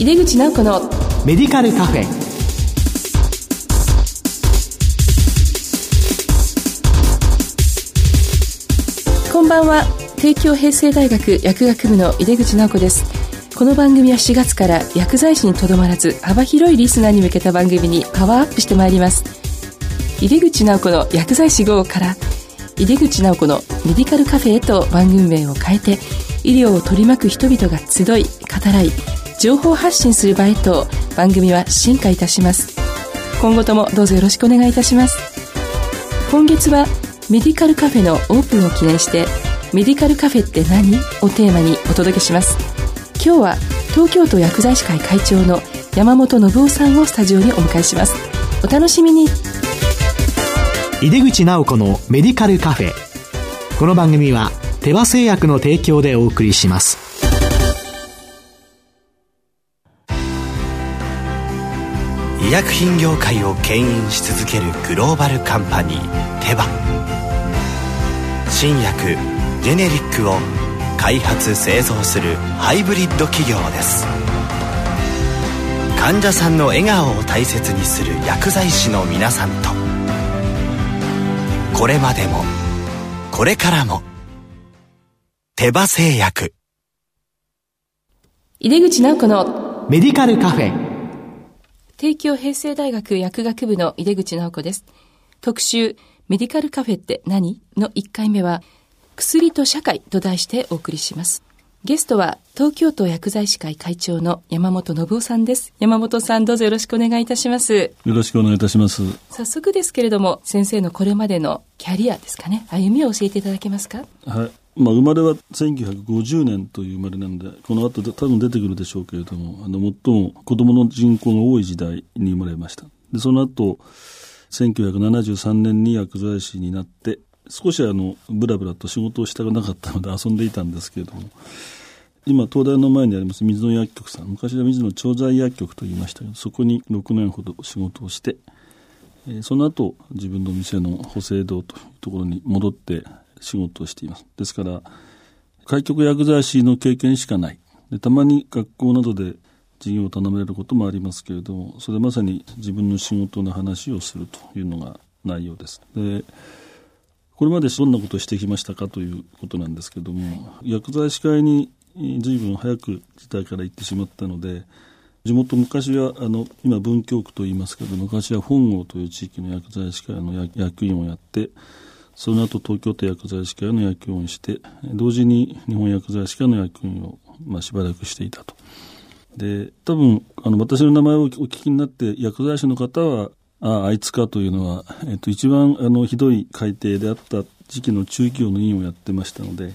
井出口直子のメディカルカフェ。こんばんは。帝京平成大学薬学部の井出口直子です。この番組は4月から薬剤師にとどまらず幅広いリスナーに向けた番組にパワーアップしてまいります。井出口直子の薬剤師号から井出口直子のメディカルカフェへと番組名を変えて、医療を取り巻く人々が集い、語らい、情報発信する場へと番組は進化いたします。今後ともどうぞよろしくお願いいたします。今月はメディカルカフェのオープンを記念して、メディカルカフェって何をテーマにお届けします。今日は東京都薬剤師会会長の山本信夫さんをスタジオにお迎えします。お楽しみに。井出口直子のメディカルカフェ。この番組は手羽製薬の提供でお送りします。医薬品業界を牽引し続けるグローバルカンパニーテバ、新薬ジェネリックを開発製造するハイブリッド企業です。患者さんの笑顔を大切にする薬剤師の皆さんと、これまでもこれからも手羽製薬。井出口直子のメディカルカフェ。帝京平成大学薬学部の井出口直子です。特集メディカルカフェって何の1回目は薬と社会と題してお送りします。ゲストは東京都薬剤師会会長の山本信夫さんです。山本さん、どうぞよろしくお願いいたします。よろしくお願いいたします。早速ですけれども、先生のこれまでのキャリアですかね、歩みを教えていただけますか。はい、生まれは1950年という生まれなんで、この後多分出てくるでしょうけれども、最も子どもの人口が多い時代に生まれました。でその後1973年に薬剤師になって、少しブラブラと仕事をしたくなかったので遊んでいたんですけれども、今東大の前にあります水野薬局さん、昔は水野調剤薬局と言いましたけど、そこに6年ほど仕事をして、その後自分の店の補正堂というところに戻って仕事をしています。ですから開局薬剤師の経験しかない。でたまに学校などで授業を頼めることもありますけれども、それまさに自分の仕事の話をするというのが内容です。でこれまでどんなことをしてきましたかということなんですけれども、薬剤師会に随分早く時代から行ってしまったので、地元昔は今文京区と言いますけど、昔は本郷という地域の薬剤師会の役員をやって、その後東京都薬剤師会の役員をして、同時に日本薬剤師会の役員を、しばらくしていたと。で、多分私の名前をお聞きになって薬剤師の方は、あいつかというのは、一番ひどい改定であった時期の中企業の委員をやってましたので、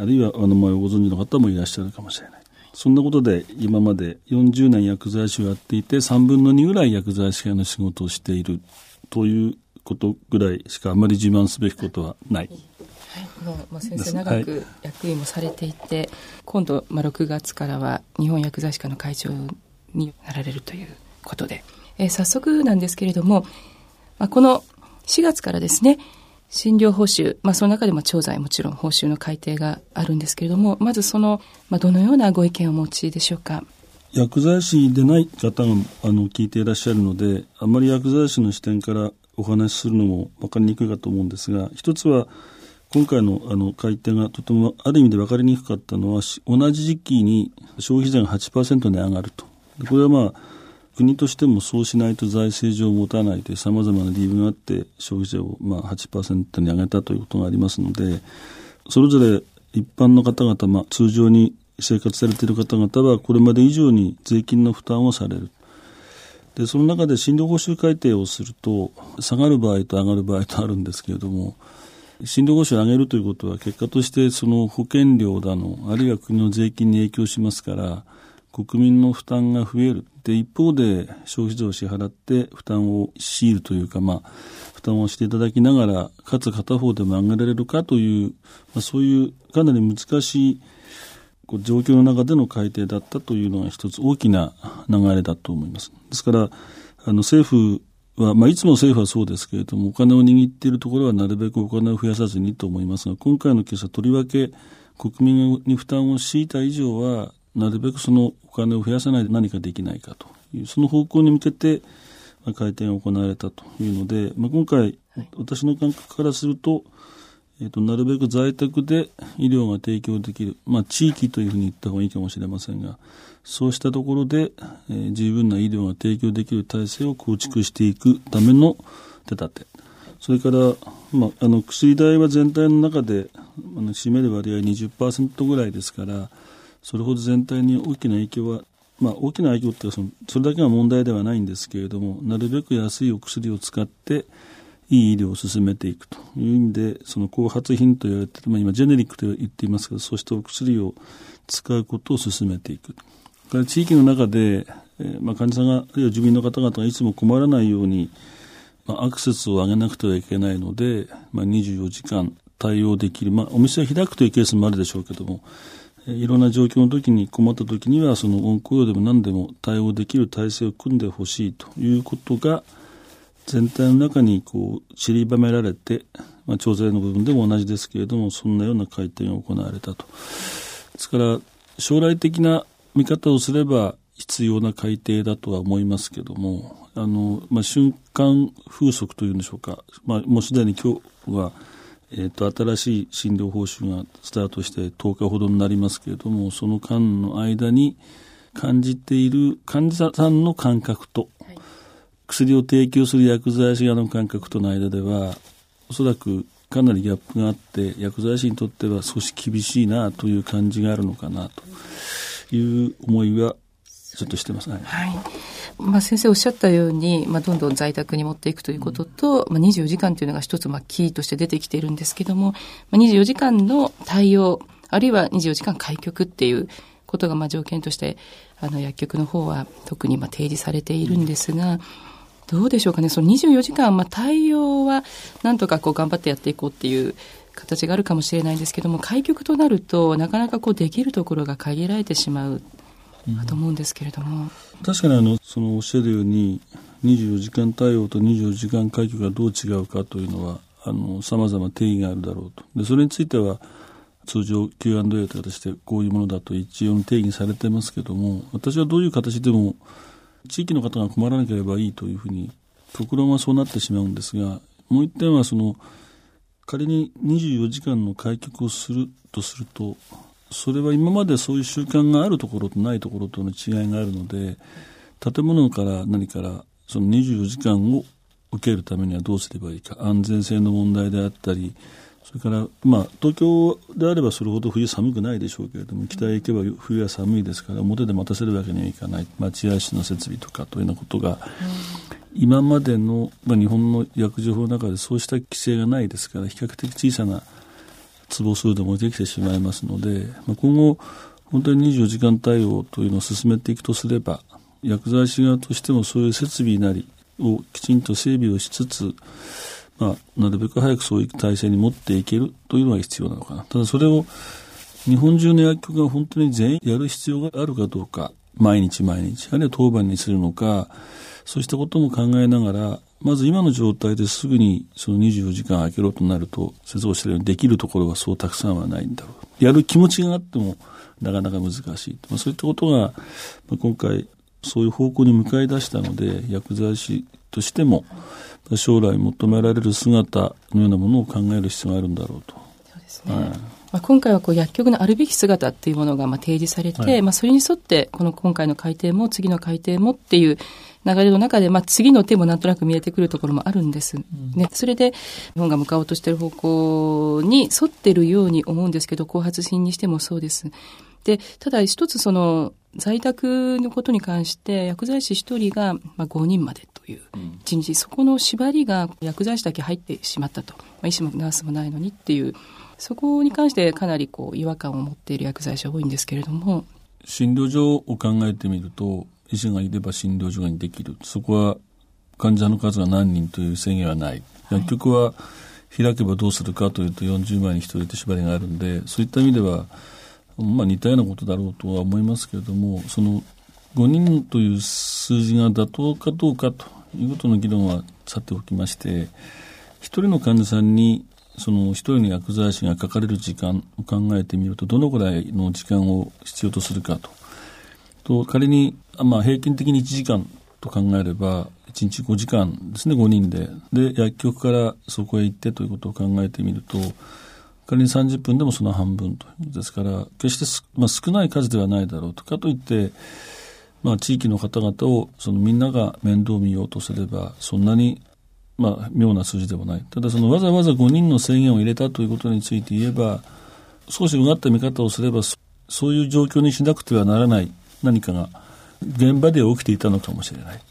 あるいは前をご存知の方もいらっしゃるかもしれない。そんなことで今まで40年薬剤師をやっていて、3分の2ぐらい薬剤師会の仕事をしているということぐらいしかあまり自慢すべきことはない、はい、先生長く役員もされていて、はい、今度、6月からは日本薬剤師会の会長になられるということで、早速なんですけれども、この4月からですね、診療報酬、その中でも調剤もちろん報酬の改定があるんですけれども、まずその、どのようなご意見をお持ちでしょうか。薬剤師でない方が聞いていらっしゃるので、あまり薬剤師の視点からお話しするのも分かりにくいかと思うんですが、一つは今回の改定がとてもある意味で分かりにくかったのは、同じ時期に消費税が 8% 値上がると。でこれは国としてもそうしないと財政上持たないという様々な理由があって、消費税を8% に上げたということがありますので、それぞれ一般の方々、通常に生活されている方々はこれまで以上に税金の負担をされる。でその中で診療報酬改定をすると、下がる場合と上がる場合とあるんですけれども、診療報酬を上げるということは結果としてその保険料だの、あるいは国の税金に影響しますから、国民の負担が増える。で一方で消費税を支払って負担を強いるというか、負担をしていただきながら、かつ片方でも上げられるかという、そういうかなり難しい状況の中での改定だったというのが一つ大きな流れだと思います。ですから政府は、いつも政府はそうですけれども、お金を握っているところはなるべくお金を増やさずにと思いますが、今回のケースはとりわけ国民に負担を強いた以上はなるべくそのお金を増やさないで何かできないかというその方向に向けて会見が行われたというので、まあ、今回私の感覚からすると、なるべく在宅で医療が提供できる、まあ、地域というふうに言った方がいいかもしれませんが、そうしたところで、十分な医療が提供できる体制を構築していくための手立て、それから、まあ、薬代は全体の中で占める割合 20% ぐらいですから、それほど全体に大きな影響は、まあ、大きな影響というかそれだけが問題ではないんですけれども、なるべく安いお薬を使っていい医療を進めていくという意味で、その後発品と言われている、まあ、今ジェネリックと言っていますけど、そうしたお薬を使うことを進めていく。から地域の中で、まあ、患者さんがあるいは住民の方々がいつも困らないように、まあ、アクセスを上げなくてはいけないので、まあ、24時間対応できる、まあ、お店を開くというケースもあるでしょうけども、いろんな状況の時に困った時にはその温雇用でも何でも対応できる体制を組んでほしいということが全体の中にこう散りばめられて、まあ、調整の部分でも同じですけれども、そんなような会見が行われたと。ですから将来的な見方をすれば必要な改定だとは思いますけども、まあ、瞬間風速というんでしょうか、まあ、もうすでに今日は、新しい診療報酬がスタートして10日ほどになりますけれども、その間の間に感じている患者さんの感覚と、はい、薬を提供する薬剤師側の感覚との間ではおそらくかなりギャップがあって、薬剤師にとっては少し厳しいなという感じがあるのかなという思いはちょっとしてますね。はい、まあ、先生おっしゃったように、まあ、どんどん在宅に持っていくということと、まあ、24時間というのが一つ、まあ、キーとして出てきているんですけども、まあ、24時間の対応あるいは24時間開局っていうことが、まあ、条件として薬局の方は特に、まあ、提示されているんですが、どうでしょうかね、その24時間、まあ、対応はなんとかこう頑張ってやっていこうっていう形があるかもしれないんですけども、開局となるとなかなかこうできるところが限られてしまうと思うんですけれども、確かにそのおっしゃるように24時間対応と24時間開局がどう違うかというのは様々定義があるだろうと。でそれについては通常 Q&A としてこういうものだと一応定義されてますけども、私はどういう形でも地域の方が困らなければいいというふうに極論はそうなってしまうんですが、もう一点は仮に24時間の開局をするとすると、それは今までそういう習慣があるところとないところとの違いがあるので、建物から何からその24時間を受けるためにはどうすればいいか、安全性の問題であったり、それから、まあ、東京であればそれほど冬寒くないでしょうけれども、北へ行けば冬は寒いですから表で待たせるわけにはいかない、待合室の設備とかというようなことが、今までの、まあ、日本の薬事法の中でそうした規制がないですから、比較的小さな壺数でもできてしまいますので、まあ、今後本当に24時間対応というのを進めていくとすれば、薬剤師側としてもそういう設備なりをきちんと整備をしつつ、まあ、なるべく早くそういう体制に持っていけるというのが必要なのかな。ただそれを日本中の薬局が本当に全員やる必要があるかどうか、毎日毎日、あるいは当番にするのか、そうしたことも考えながら、まず今の状態ですぐにその24時間空けろとなると、先生おっしゃるようにできるところはそうたくさんはないんだろう。やる気持ちがあってもなかなか難しい。まあ、そういったことが今回そういう方向に向かい出したので、薬剤師としても将来求められる姿のようなものを考える必要があるんだろうと。そうですね。はい、まあ、今回はこう薬局のあるべき姿っていうものがまあ提示されて、はい、まあ、それに沿ってこの今回の改定も次の改定もっていう流れの中で、まあ、次の手もなんとなく見えてくるところもあるんですね。それで日本が向かおうとしている方向に沿っているように思うんですけど、後発品にしてもそうです。でただ一つその在宅のことに関して薬剤師1人が5人までという1日、そこの縛りが薬剤師だけ入ってしまったと、まあ、医師もナースもないのにっていう、そこに関してかなりこう違和感を持っている薬剤師は多いんですけれども、診療所を考えてみると医師がいれば診療所ができる、そこは患者の数が何人という制限はない、はい、薬局は開けばどうするかというと40万人1人と縛りがあるので、そういった意味ではまあ、似たようなことだろうとは思いますけれども、その5人という数字が妥当かどうかということの議論はさておきまして、1人の患者さんにその1人の薬剤師がかかれる時間を考えてみると、どのくらいの時間を必要とするかと仮に、平均的に1時間と考えれば1日5時間ですね、5人で薬局からそこへ行ってということを考えてみると、仮に30分でもその半分ということですから、決して、少ない数ではないだろうと。かといって、地域の方々をみんなが面倒見ようとすればそんなに、妙な数字ではない。ただわざわざ5人の制限を入れたということについて言えば、少しうがった見方をすればそういう状況にしなくてはならない何かが現場で起きていたのかもしれない。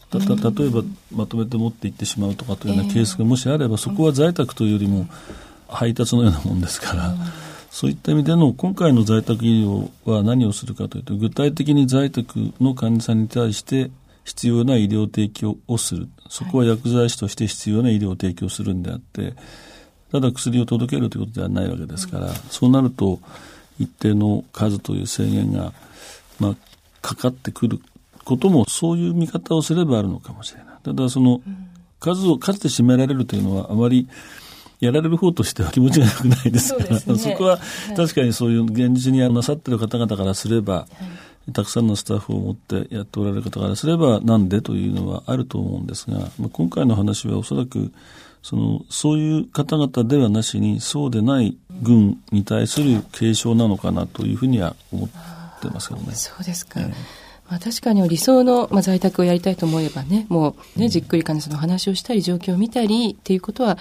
例えばまとめて持って行ってしまうとかというようなケースがもしあれば、そこは在宅というよりも配達のようなもんですから、そういった意味での今回の在宅医療は何をするかというと、具体的に在宅の患者さんに対して必要な医療提供をする。そこは薬剤師として必要な医療を提供するんであって、ただ薬を届けるということではないわけですから、そうなると一定の数という制限が、かかってくることも、そういう見方をすればあるのかもしれない。ただ数で占められるというのは、あまりやられる方としては気持ちが良くないですから ね、そこは確かにそういう現実になさっている方々からすれば、たくさんのスタッフを持ってやっておられる方からすれば、なんでというのはあると思うんですが、今回の話はおそらくそういう方々ではなしに、そうでない群に対する警鐘なのかなというふうには思ってますけどね。そうですか。確かに理想の、在宅をやりたいと思えばね、もうね、じっくり患者さんの話をしたり状況を見たりっていうことは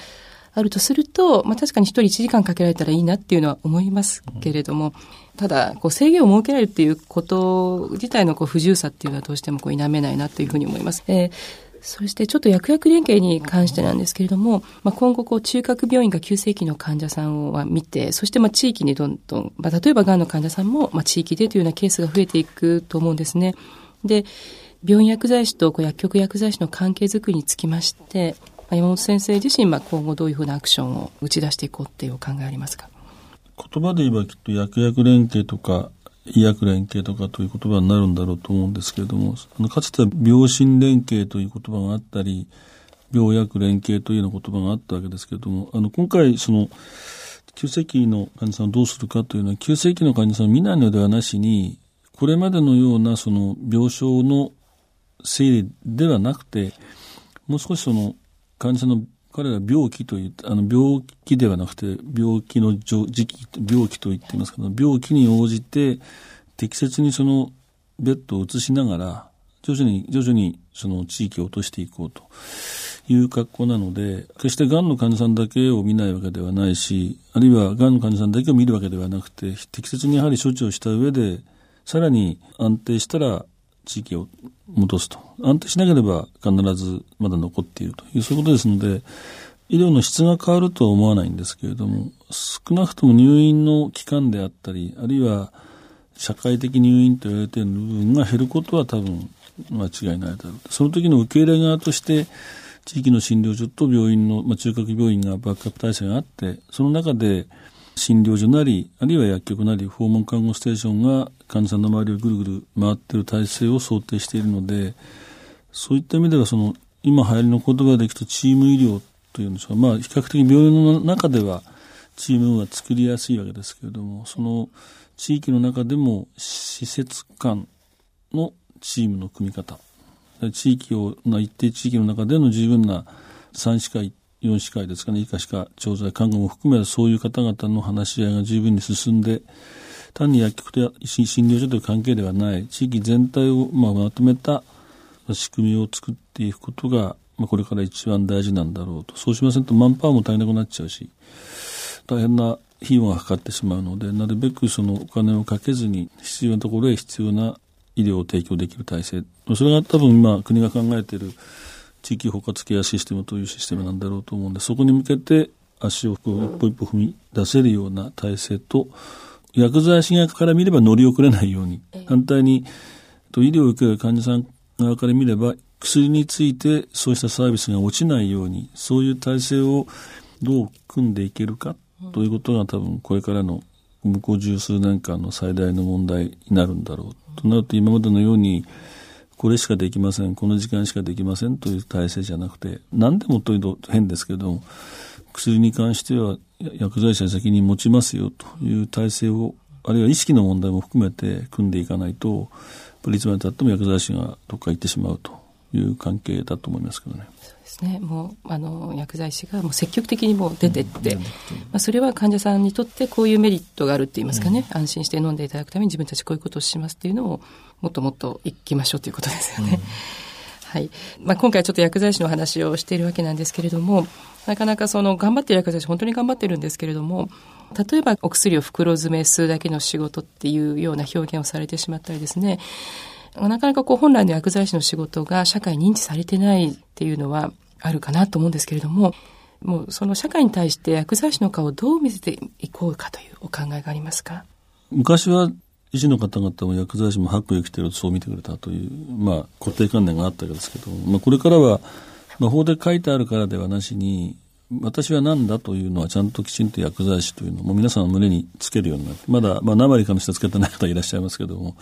あるとすると、確かに一人1時間かけられたらいいなっていうのは思いますけれども、ただ制限を設けられるっていうこと自体の不自由さっていうのはどうしても否めないなというふうに思います。そしてちょっと薬連携に関してなんですけれども、今後中核病院が急性期の患者さんを見て、そして地域にどんどん、例えばがんの患者さんも地域でというようなケースが増えていくと思うんですね。で、病院薬剤師と薬局薬剤師の関係づくりにつきまして、山本先生自身は今後どういうふうなアクションを打ち出していこうというお考えありますか？言葉で言えばきっと薬連携とか医薬連携とかという言葉になるんだろうと思うんですけれども、かつては病診連携という言葉があったり、病薬連携というような言葉があったわけですけれども、今回急性期の患者さんをどうするかというのは、急性期の患者さんを見ないのではなしに、これまでのような病床の整理ではなくて、もう少し患者の彼ら病気という、病気ではなくて病気の時期、病気と言っていますけど、病気に応じて適切にベッドを移しながら、徐々に地域を落としていこうという格好なので、決してがんの患者さんだけを見ないわけではないし、あるいはがんの患者さんだけを見るわけではなくて、適切にやはり処置をした上で、さらに安定したら地域を戻すと、安定しなければ必ずまだ残っているという、そういうことですので、医療の質が変わるとは思わないんですけれども、少なくとも入院の期間であったり、あるいは社会的入院と言われている部分が減ることは多分間違いないだろう。その時の受け入れ側として、地域の診療所と病院の、中核病院がバックアップ体制があって、その中で診療所なり、あるいは薬局なり、訪問看護ステーションが患者さんの周りをぐるぐる回っている体制を想定しているので、そういった意味では今流行りの言葉でいくとチーム医療というんでしょうか、比較的病院の中ではチームが作りやすいわけですけれども、その地域の中でも施設間のチームの組み方、一定地域の中での十分な3歯科4歯科ですかね、医科歯科調剤看護も含め、そういう方々の話し合いが十分に進んで、単に薬局と診療所という関係ではない、地域全体をまとめた仕組みを作っていくことが、これから一番大事なんだろうと。そうしませんとマンパワーも足りなくなっちゃうし、大変な費用がかかってしまうので、なるべくお金をかけずに、必要なところへ必要な医療を提供できる体制、それが多分今国が考えている地域包括ケアシステムというシステムなんだろうと思うので、そこに向けて足を一歩一歩踏み出せるような体制と、薬剤師側から見れば乗り遅れないように、反対に医療を受ける患者さん側から見れば、薬についてそうしたサービスが落ちないように、そういう体制をどう組んでいけるかということが、多分これからの向こう十数年間の最大の問題になるんだろうとなると、今までのようにこれしかできません、この時間しかできませんという体制じゃなくて、何でもというと変ですけど、薬に関しては薬剤師が責任持ちますよという体制をあるいは意識の問題も含めて組んでいかないと、いつまでたっても薬剤師がどっか行ってしまうという関係だと思いますけどね。そうですね。もう薬剤師がもう積極的にもう出てって、それは患者さんにとってこういうメリットがあるって言いますかね、安心して飲んでいただくために自分たちこういうことをしますっていうのをもっともっといきましょうということですよね。はい。今回はちょっと薬剤師の話をしているわけなんですけれども、なかなかその頑張っている薬剤師、本当に頑張っているんですけれども、例えばお薬を袋詰めするだけの仕事っていうような表現をされてしまったりですね、なかなかこう本来の薬剤師の仕事が社会に認知されてないっていうのはあるかなと思うんですけれども、もうその社会に対して薬剤師の顔をどう見せていこうかというお考えがありますか？昔は医師の方々も薬剤師も白衣着てるとそう見てくれたという、固定観念があったわけですけど、これからは、法で書いてあるからではなしに、私は何だというのはちゃんときちんと薬剤師というのも皆さん胸につけるようになって、まだ何割かの人はつけてない方いらっしゃいますけども、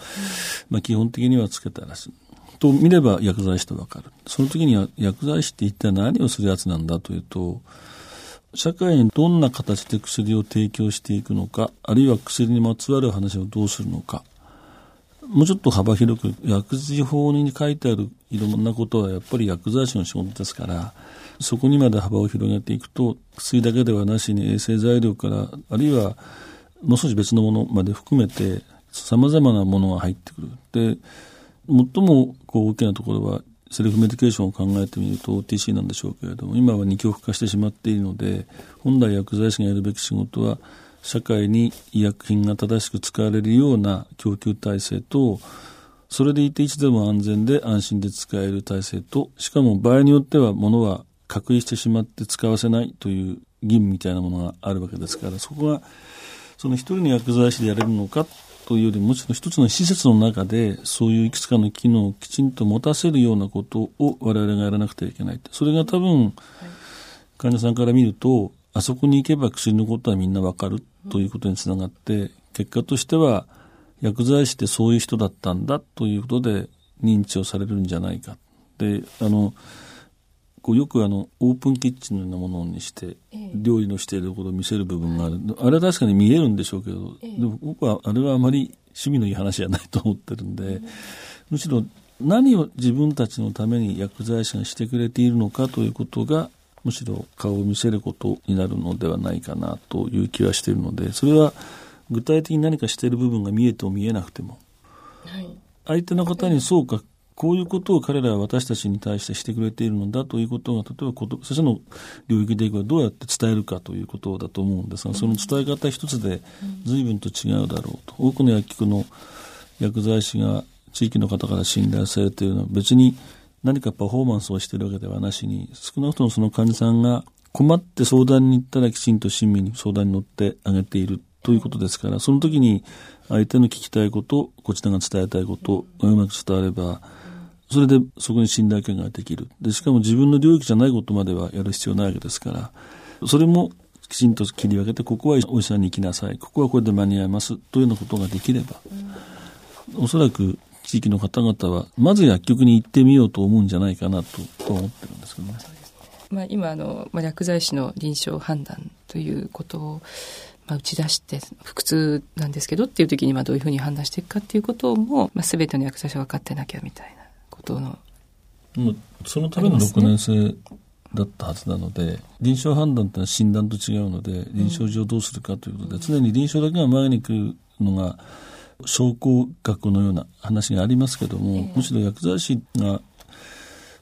基本的にはつけてらっしゃると見れば薬剤師と分かる。その時に薬剤師って一体何をするやつなんだというと、社会にどんな形で薬を提供していくのか、あるいは薬にまつわる話をどうするのか、もうちょっと幅広く薬事法に書いてあるいろんなことはやっぱり薬剤師の仕事ですから、そこにまで幅を広げていくと、薬だけではなしに衛生材料から、あるいはもう少し別のものまで含めて様々なものが入ってくる。で、最も大きなところはセルフメディケーションを考えてみると OTC なんでしょうけれども、今は二極化してしまっているので、本来薬剤師がやるべき仕事は社会に医薬品が正しく使われるような供給体制と、それでいていつでも安全で安心で使える体制と、しかも場合によっては物は隔離してしまって使わせないという義務みたいなものがあるわけですから、そこがその一人の薬剤師でやれるのかというよりも、ちろん一つの施設の中でそういういくつかの機能をきちんと持たせるようなことを我々がやらなくてはいけない。それが多分患者さんから見ると、あそこに行けば薬のことはみんなわかるということにつながって、結果としては薬剤師ってそういう人だったんだということで認知をされるんじゃないか。で、よくオープンキッチンのようなものにして料理のしているところを見せる部分がある、あれは確かに見えるんでしょうけど、でも僕はあれはあまり趣味のいい話じゃないと思ってるんで、むしろ何を自分たちのために薬剤師がしてくれているのかということが、むしろ顔を見せることになるのではないかなという気はしているので、それは具体的に何かしている部分が見えても見えなくても、相手の方にそうか、こういうことを彼らは私たちに対してしてくれているのだということが、例えばそしての領域でどうやって伝えるかということだと思うんですが、その伝え方一つで随分と違うだろうと。多くの薬局の薬剤師が地域の方から信頼されているのは、別に何かパフォーマンスをしているわけではなしに、少なくともその患者さんが困って相談に行ったらきちんと親身に相談に乗ってあげているということですから、その時に相手の聞きたいこと、こちらが伝えたいことがうまく伝われば、それでそこに信頼関係ができる。で、しかも自分の領域じゃないことまではやる必要ないわけですから、それもきちんと切り分けて、ここはお医者に行きなさい、ここはこれで間に合いますというようなことができれば、おそらく地域の方々はまず薬局に行ってみようと思うんじゃないかな と思ってるんですけどね。そうですね。今薬剤師の臨床判断ということを打ち出して、腹痛なんですけどっていう時にどういうふうに判断していくかっていうことも、全ての薬剤師は分かってなきゃみたいなことの、そのための6年生だったはずなので、臨床判断ってのは診断と違うので、臨床上どうするかということで、常に臨床だけが前に来るのが証拠学のような話がありますけども、むしろ薬剤師が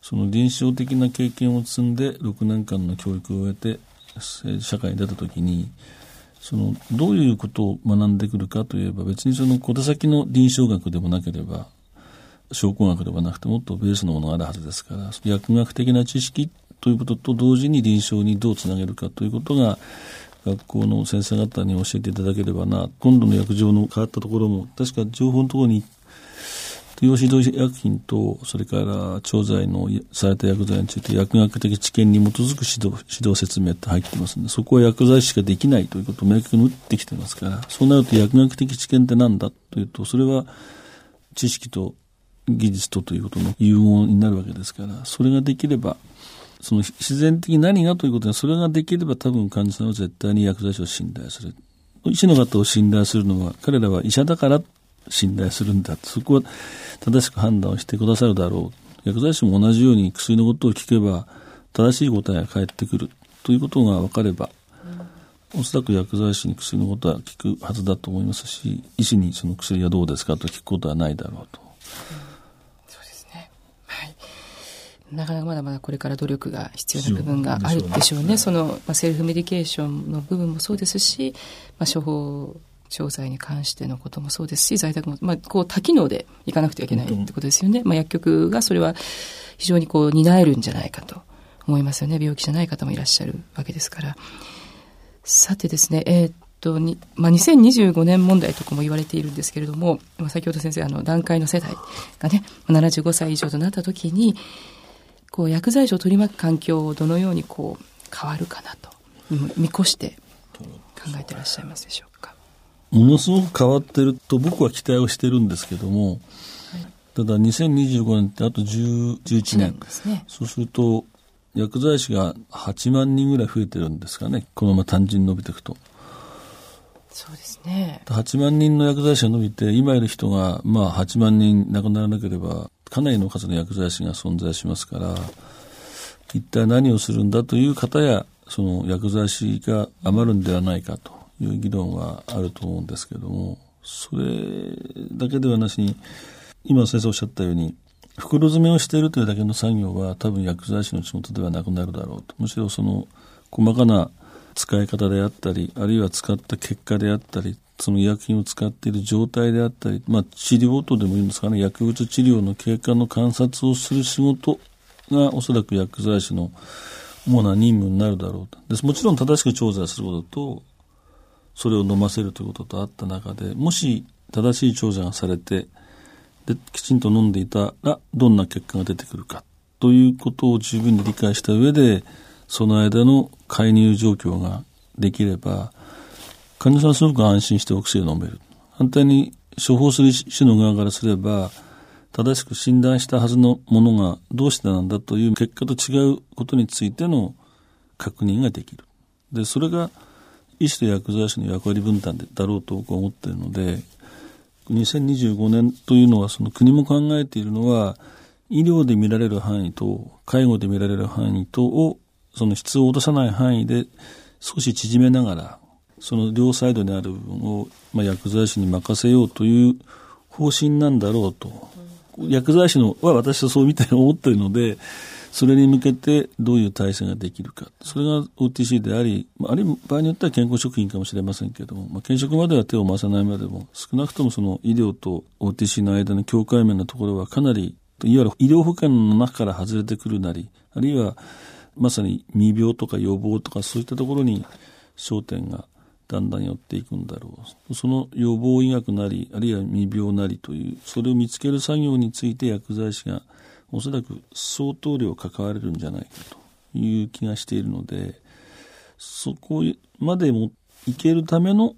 その臨床的な経験を積んで6年間の教育を終えて社会に出た時に、どういうことを学んでくるかといえば、別に小手先の臨床学でもなければ証拠学ではなくて、もっとベースのものがあるはずですから、薬学的な知識ということと同時に臨床にどうつなげるかということが、学校の先生方に教えていただければな。今度の薬場の変わったところも、確か情報のところに用指導医薬品と、それから調剤のされた薬剤について薬学的知見に基づく指導説明って入ってますので、そこは薬剤師しかできないということを明確に打ってきてますから、そうなると薬学的知見って何だというと、それは知識と技術とということの融合になるわけですから、それができれば、その自然的に何がということは、それができれば多分患者さんは絶対に薬剤師を信頼する。医師の方を信頼するのは、彼らは医者だから信頼するんだ、そこは正しく判断をしてくださるだろう、薬剤師も同じように薬のことを聞けば正しい答えが返ってくるということが分かれば、おそらく薬剤師に薬のことは聞くはずだと思いますし、医師にその薬はどうですかと聞くことはないだろうと、そうですね、はい、なかなかまだまだこれから努力が必要な部分があるでしょうね。その、セルフメディケーションの部分もそうですし、処方調剤に関してのこともそうですし、在宅も、こう多機能でいかなくてはいけないということですよね。薬局がそれは非常にこう担えるんじゃないかと思いますよね。病気じゃない方もいらっしゃるわけですから。さてですね、2025年問題とかも言われているんですけれども、先ほど先生、団塊の世代がね、75歳以上となった時に、こう薬剤師を取り巻く環境をどのようにこう変わるかなと見越して考えていらっしゃいますでしょうか。ものすごく変わってると僕は期待をしてるんですけども、はい、ただ2025年ってあと11年ですね。そうすると薬剤師が8万人ぐらい増えてるんですかね、このまま単純に伸びていくと。そうですね、8万人の薬剤師が伸びて、今いる人が8万人亡くならなければ、かなりの数の薬剤師が存在しますから、一体何をするんだという方や、その薬剤師が余るんではないかという議論はあると思うんですけども、それだけではなしに、今先生おっしゃったように袋詰めをしているというだけの作業は多分薬剤師の仕事ではなくなるだろうと。むしろその細かな使い方であったり、あるいは使った結果であったり、その医薬品を使っている状態であったり、治療とでもいうんですかね、薬物治療の経過の観察をする仕事がおそらく薬剤師の主な任務になるだろうと。です。もちろん正しく調剤することと、それを飲ませるということとあった中で、もし正しい調剤がされて、きちんと飲んでいたらどんな結果が出てくるかということを十分に理解した上で、その間の介入状況ができれば、患者さんはすごく安心してお薬を飲める。反対に処方する医師の側からすれば、正しく診断したはずのものがどうしてなんだという結果と違うことについての確認ができる。で、それが医師と薬剤師の役割分担だろうと僕は思っているので、2025年というのは、その国も考えているのは、医療で見られる範囲と介護で見られる範囲とを、その質を落とさない範囲で少し縮めながら、その両サイドにある部分を薬剤師に任せようという方針なんだろうと、薬剤師のは私はそうみたいに思っているので、それに向けてどういう体制ができるか、それが OTC であり、あるいは場合によっては健康食品かもしれませんけれども、健食までは手を回さないまでも、少なくともその医療と OTC の間の境界面のところは、かなりいわゆる医療保険の中から外れてくるなり、あるいはまさに未病とか予防とか、そういったところに焦点がだんだん寄っていくんだろう。その予防医学なり、あるいは未病なりという、それを見つける作業について薬剤師がおそらく相当量関われるんじゃないかという気がしているので、そこまでもいけるための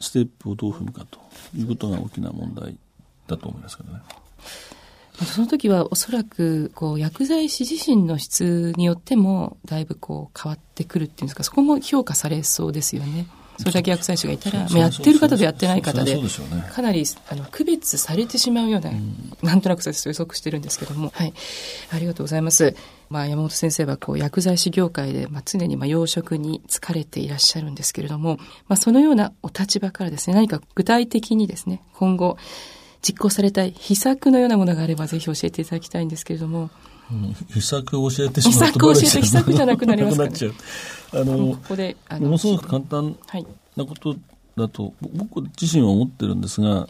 ステップをどう踏むかということが大きな問題だと思いますけどね。その時はおそらくこう薬剤師自身の質によってもだいぶこう変わってくるっていうんですか、そこも評価されそうですよね。それだけ薬剤師がいたら、やってる方とやってない方で、かなり区別されてしまうような、なんとなくそれ予測してるんですけども、はい、ありがとうございます。山本先生はこう薬剤師業界で常に要職に疲れていらっしゃるんですけれども、そのようなお立場からですね、何か具体的にですね、今後実行されたい秘策のようなものがあれば、ぜひ教えていただきたいんですけれども。秘策を教えてしまうとどうでしょう。秘策じゃなくなりますからね。なくなっちゃう。ここでものすごく簡単なことだと、はい、僕自身は思ってるんですが、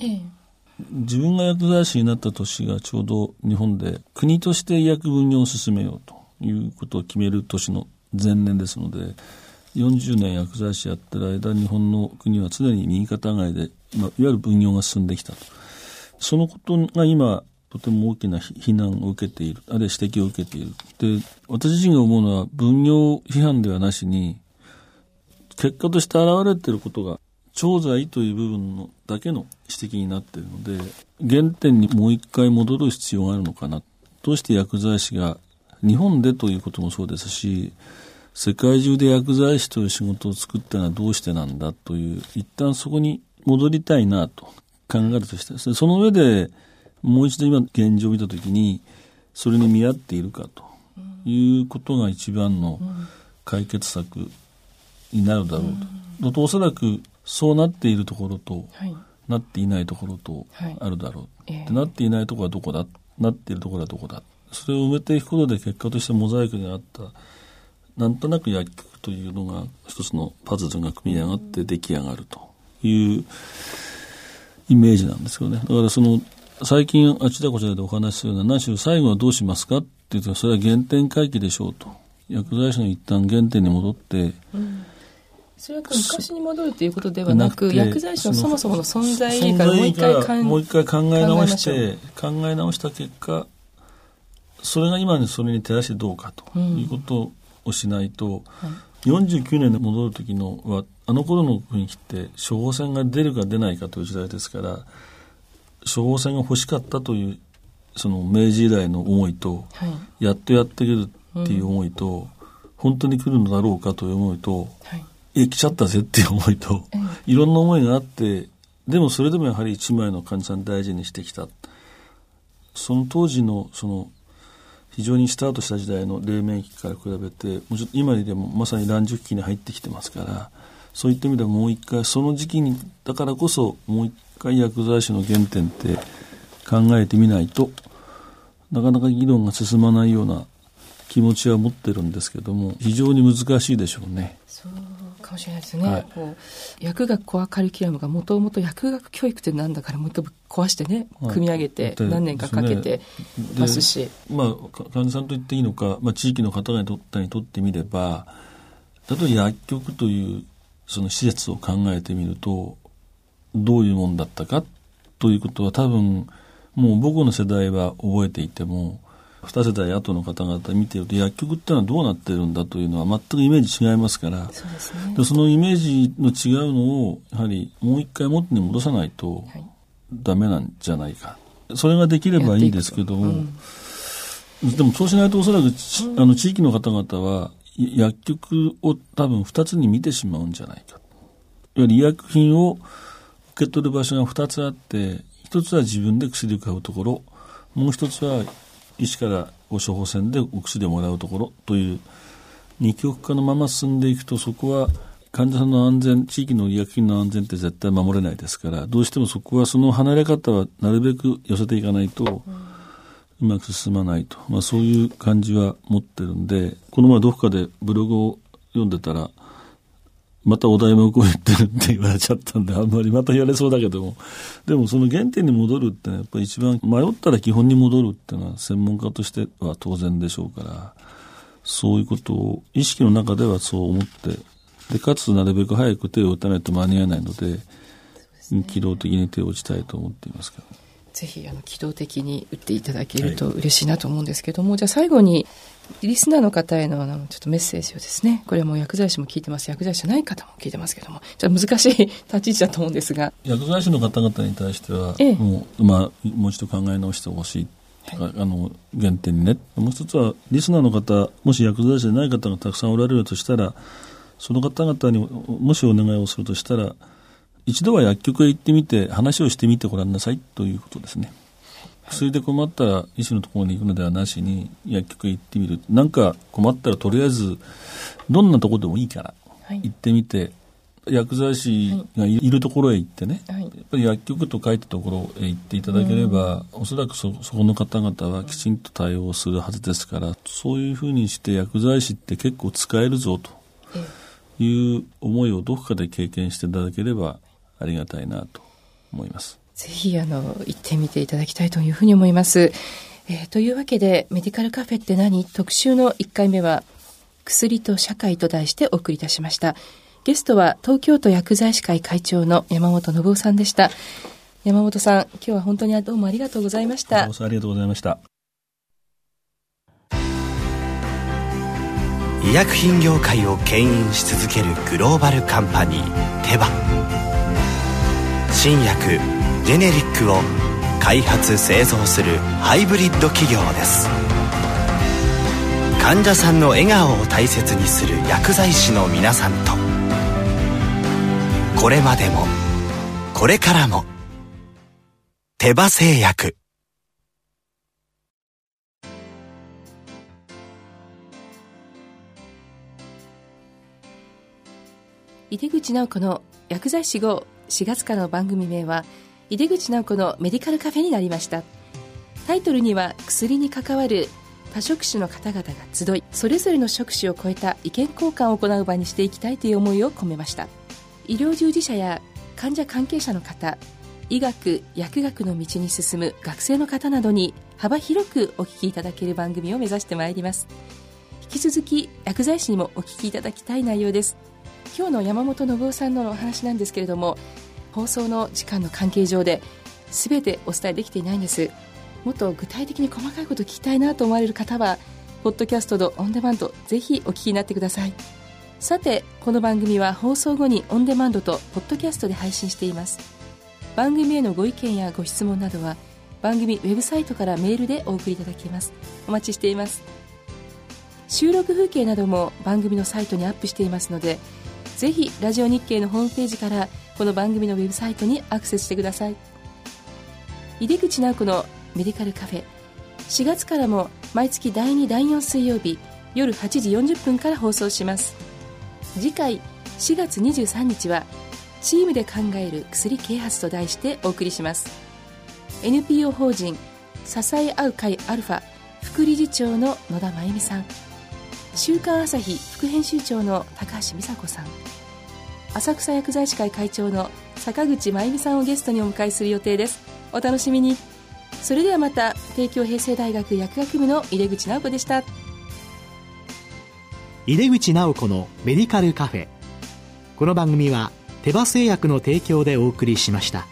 自分が薬剤師になった年がちょうど日本で国として医薬分業を進めようということを決める年の前年ですので、40年薬剤師やってる間、日本の国は常に右肩上がりで、いわゆる分業が進んできたと。そのことが今とても大きな非難を受けている、あるいは指摘を受けている。で、私自身が思うのは、分業批判ではなしに、結果として現れていることが調剤という部分のだけの指摘になっているので、原点にもう一回戻る必要があるのかな。どうして薬剤師が日本でということもそうですし、世界中で薬剤師という仕事を作ったのはどうしてなんだという、一旦そこに戻りたいなと考えるとしてですね、その上でもう一度今現状を見たときにそれに見合っているかということが一番の解決策になるだろうと。とおそらくそうなっているところと、はい、なっていないところとあるだろう、はい、なっていないところはどこだ、なっているところはどこだ、それを埋めていくことで結果としてモザイクにあったなんとなく薬局というのが一つのパズルが組み上がって出来上がるというイメージなんですけどね。だからその最近あちらこちらでお話しするような7種最後はどうしますかって言うと、それは原点回帰でしょうと、薬剤師の一旦原点に戻って、うん、それは昔に戻るということではなく、薬剤師のそもそもの存在意義からもう一回考え直して考え直した結果、それが今にそれに照らしてどうかということをしないと、うんはい、49年に戻る時のはあの頃の雰囲気って処方箋が出るか出ないかという時代ですから、処方箋が欲しかったというその明治以来の思いと、はい、やっとやってくるっていう思いと、うん、本当に来るのだろうかという思いと、はい、来ちゃったぜっていう思いと、いろんな思いがあって、でもそれでもやはり一枚の患者さん大事にしてきた、その当時のその非常にスタートした時代の黎明期から比べて、もうちょっと今でもまさに乱熟期に入ってきてますから、そういった意味ではもう一回その時期にだからこそもう一回薬剤師の原点って考えてみないとなかなか議論が進まないような気持ちは持ってるんですけども、非常に難しいでしょうね。そうかもしれないですね、はい、こう薬学コアカリキュラムがもともと薬学教育ってなんだからもっと壊してね、はい、組み上げて何年かかけてますし、まあ、患者さんと言っていいのか、まあ、地域の方にとってみれば、例えば薬局というその施設を考えてみるとどういうもんだったかということは、多分もう僕の世代は覚えていても2世代後の方々見てると、薬局ってのはどうなってるんだというのは全くイメージ違いますから、 そうですね。でそのイメージの違うのをやはりもう一回元に戻さないとダメなんじゃないか、はい、それができればいいですけど、うん、でもそうしないとおそらく、うん、地域の方々は薬局を多分2つに見てしまうんじゃないか、いわゆる医薬品を受け取る場所が2つあって、1つは自分で薬を買うところ、もう1つは医師から処方箋でお薬をもらうところという二極化のまま進んでいくと、そこは患者さんの安全、地域の医薬品の安全って絶対守れないですから、どうしてもそこはその離れ方はなるべく寄せていかないとうまく進まないと、まあ、そういう感じは持ってるんで、この前どこかでブログを読んでたらまたお題目を言ってるって言われちゃったんで、あんまりまた言われそうだけども、でもその原点に戻るって、ね、やっぱり一番迷ったら基本に戻るっていうのは専門家としては当然でしょうから、そういうことを意識の中ではそう思って、でかつなるべく早く手を打たないと間に合わないので、機動的に手を打ちたいと思っていますけど、ぜひ機動的に打っていただけると嬉しいなと思うんですけども、はい、じゃあ最後にリスナーの方へのちょっとメッセージをですね、これはもう薬剤師も聞いてます、薬剤師じゃない方も聞いてますけども、ちょっと難しい立ち位置だと思うんですが、薬剤師の方々に対しては、ええ、もう一度考え直してほしい、はい、原点にね、もう一つはリスナーの方、もし薬剤師でない方がたくさんおられるとしたら、その方々にもしお願いをするとしたら、一度は薬局へ行ってみて話をしてみてごらんなさいということですね。薬で困ったら医師のところに行くのではなしに、薬局へ行ってみる、なんか困ったらとりあえずどんなところでもいいから行ってみて、はい、薬剤師がいるところへ行ってね、はい、やっぱり薬局と書いたところへ行っていただければ、おそらく そこの方々はきちんと対応するはずですから、そういうふうにして薬剤師って結構使えるぞという思いをどこかで経験していただければありがたいなと思います。ぜひ行ってみていただきたいというふうに思います、というわけでメディカルカフェって何特集の1回目は薬と社会と題してお送りいたしました。ゲストは東京都薬剤師会会長の山本信夫さんでした。山本さん、今日は本当にどうもありがとうございました。どうもありがとうございました。医薬品業界を牽引し続けるグローバルカンパニーテバ、新薬ジェネリックを開発製造するハイブリッド企業です。患者さんの笑顔を大切にする薬剤師の皆さんと、これまでもこれからも、手羽製薬。井出口直子の薬剤師号、4月からの番組名は井出口直子のメディカルカフェになりました。タイトルには薬に関わる多職種の方々が集い、それぞれの職種を超えた意見交換を行う場にしていきたいという思いを込めました。医療従事者や患者関係者の方、医学・薬学の道に進む学生の方などに幅広くお聞きいただける番組を目指してまいります。引き続き薬剤師にもお聞きいただきたい内容です。今日の山本信夫さんのお話なんですけれども、放送の時間の関係上で全てお伝えできていないんです。もっと具体的に細かいこと聞きたいなと思われる方は、ポッドキャストとオンデマンド、ぜひお聞きになってください。さて、この番組は放送後にオンデマンドとポッドキャストで配信しています。番組へのご意見やご質問などは、番組ウェブサイトからメールでお送りいただけます。お待ちしています。収録風景なども番組のサイトにアップしていますので、ぜひラジオ日経のホームページからこの番組のウェブサイトにアクセスしてください。井出口直子のメディカルカフェ、4月からも毎月第2第4水曜日夜8時40分から放送します。次回4月23日はチームで考える薬啓発と題してお送りします。 NPO 法人支え合う会アルファ副理事長の野田真由美さん、週刊朝日副編集長の高橋美佐子さん、浅草薬剤師会会長の坂口真由美さんをゲストにお迎えする予定です。お楽しみに。それではまた。帝京平成大学薬学部の井出口直子でした。井出口直子のメディカルカフェ、この番組は手羽製薬の提供でお送りしました。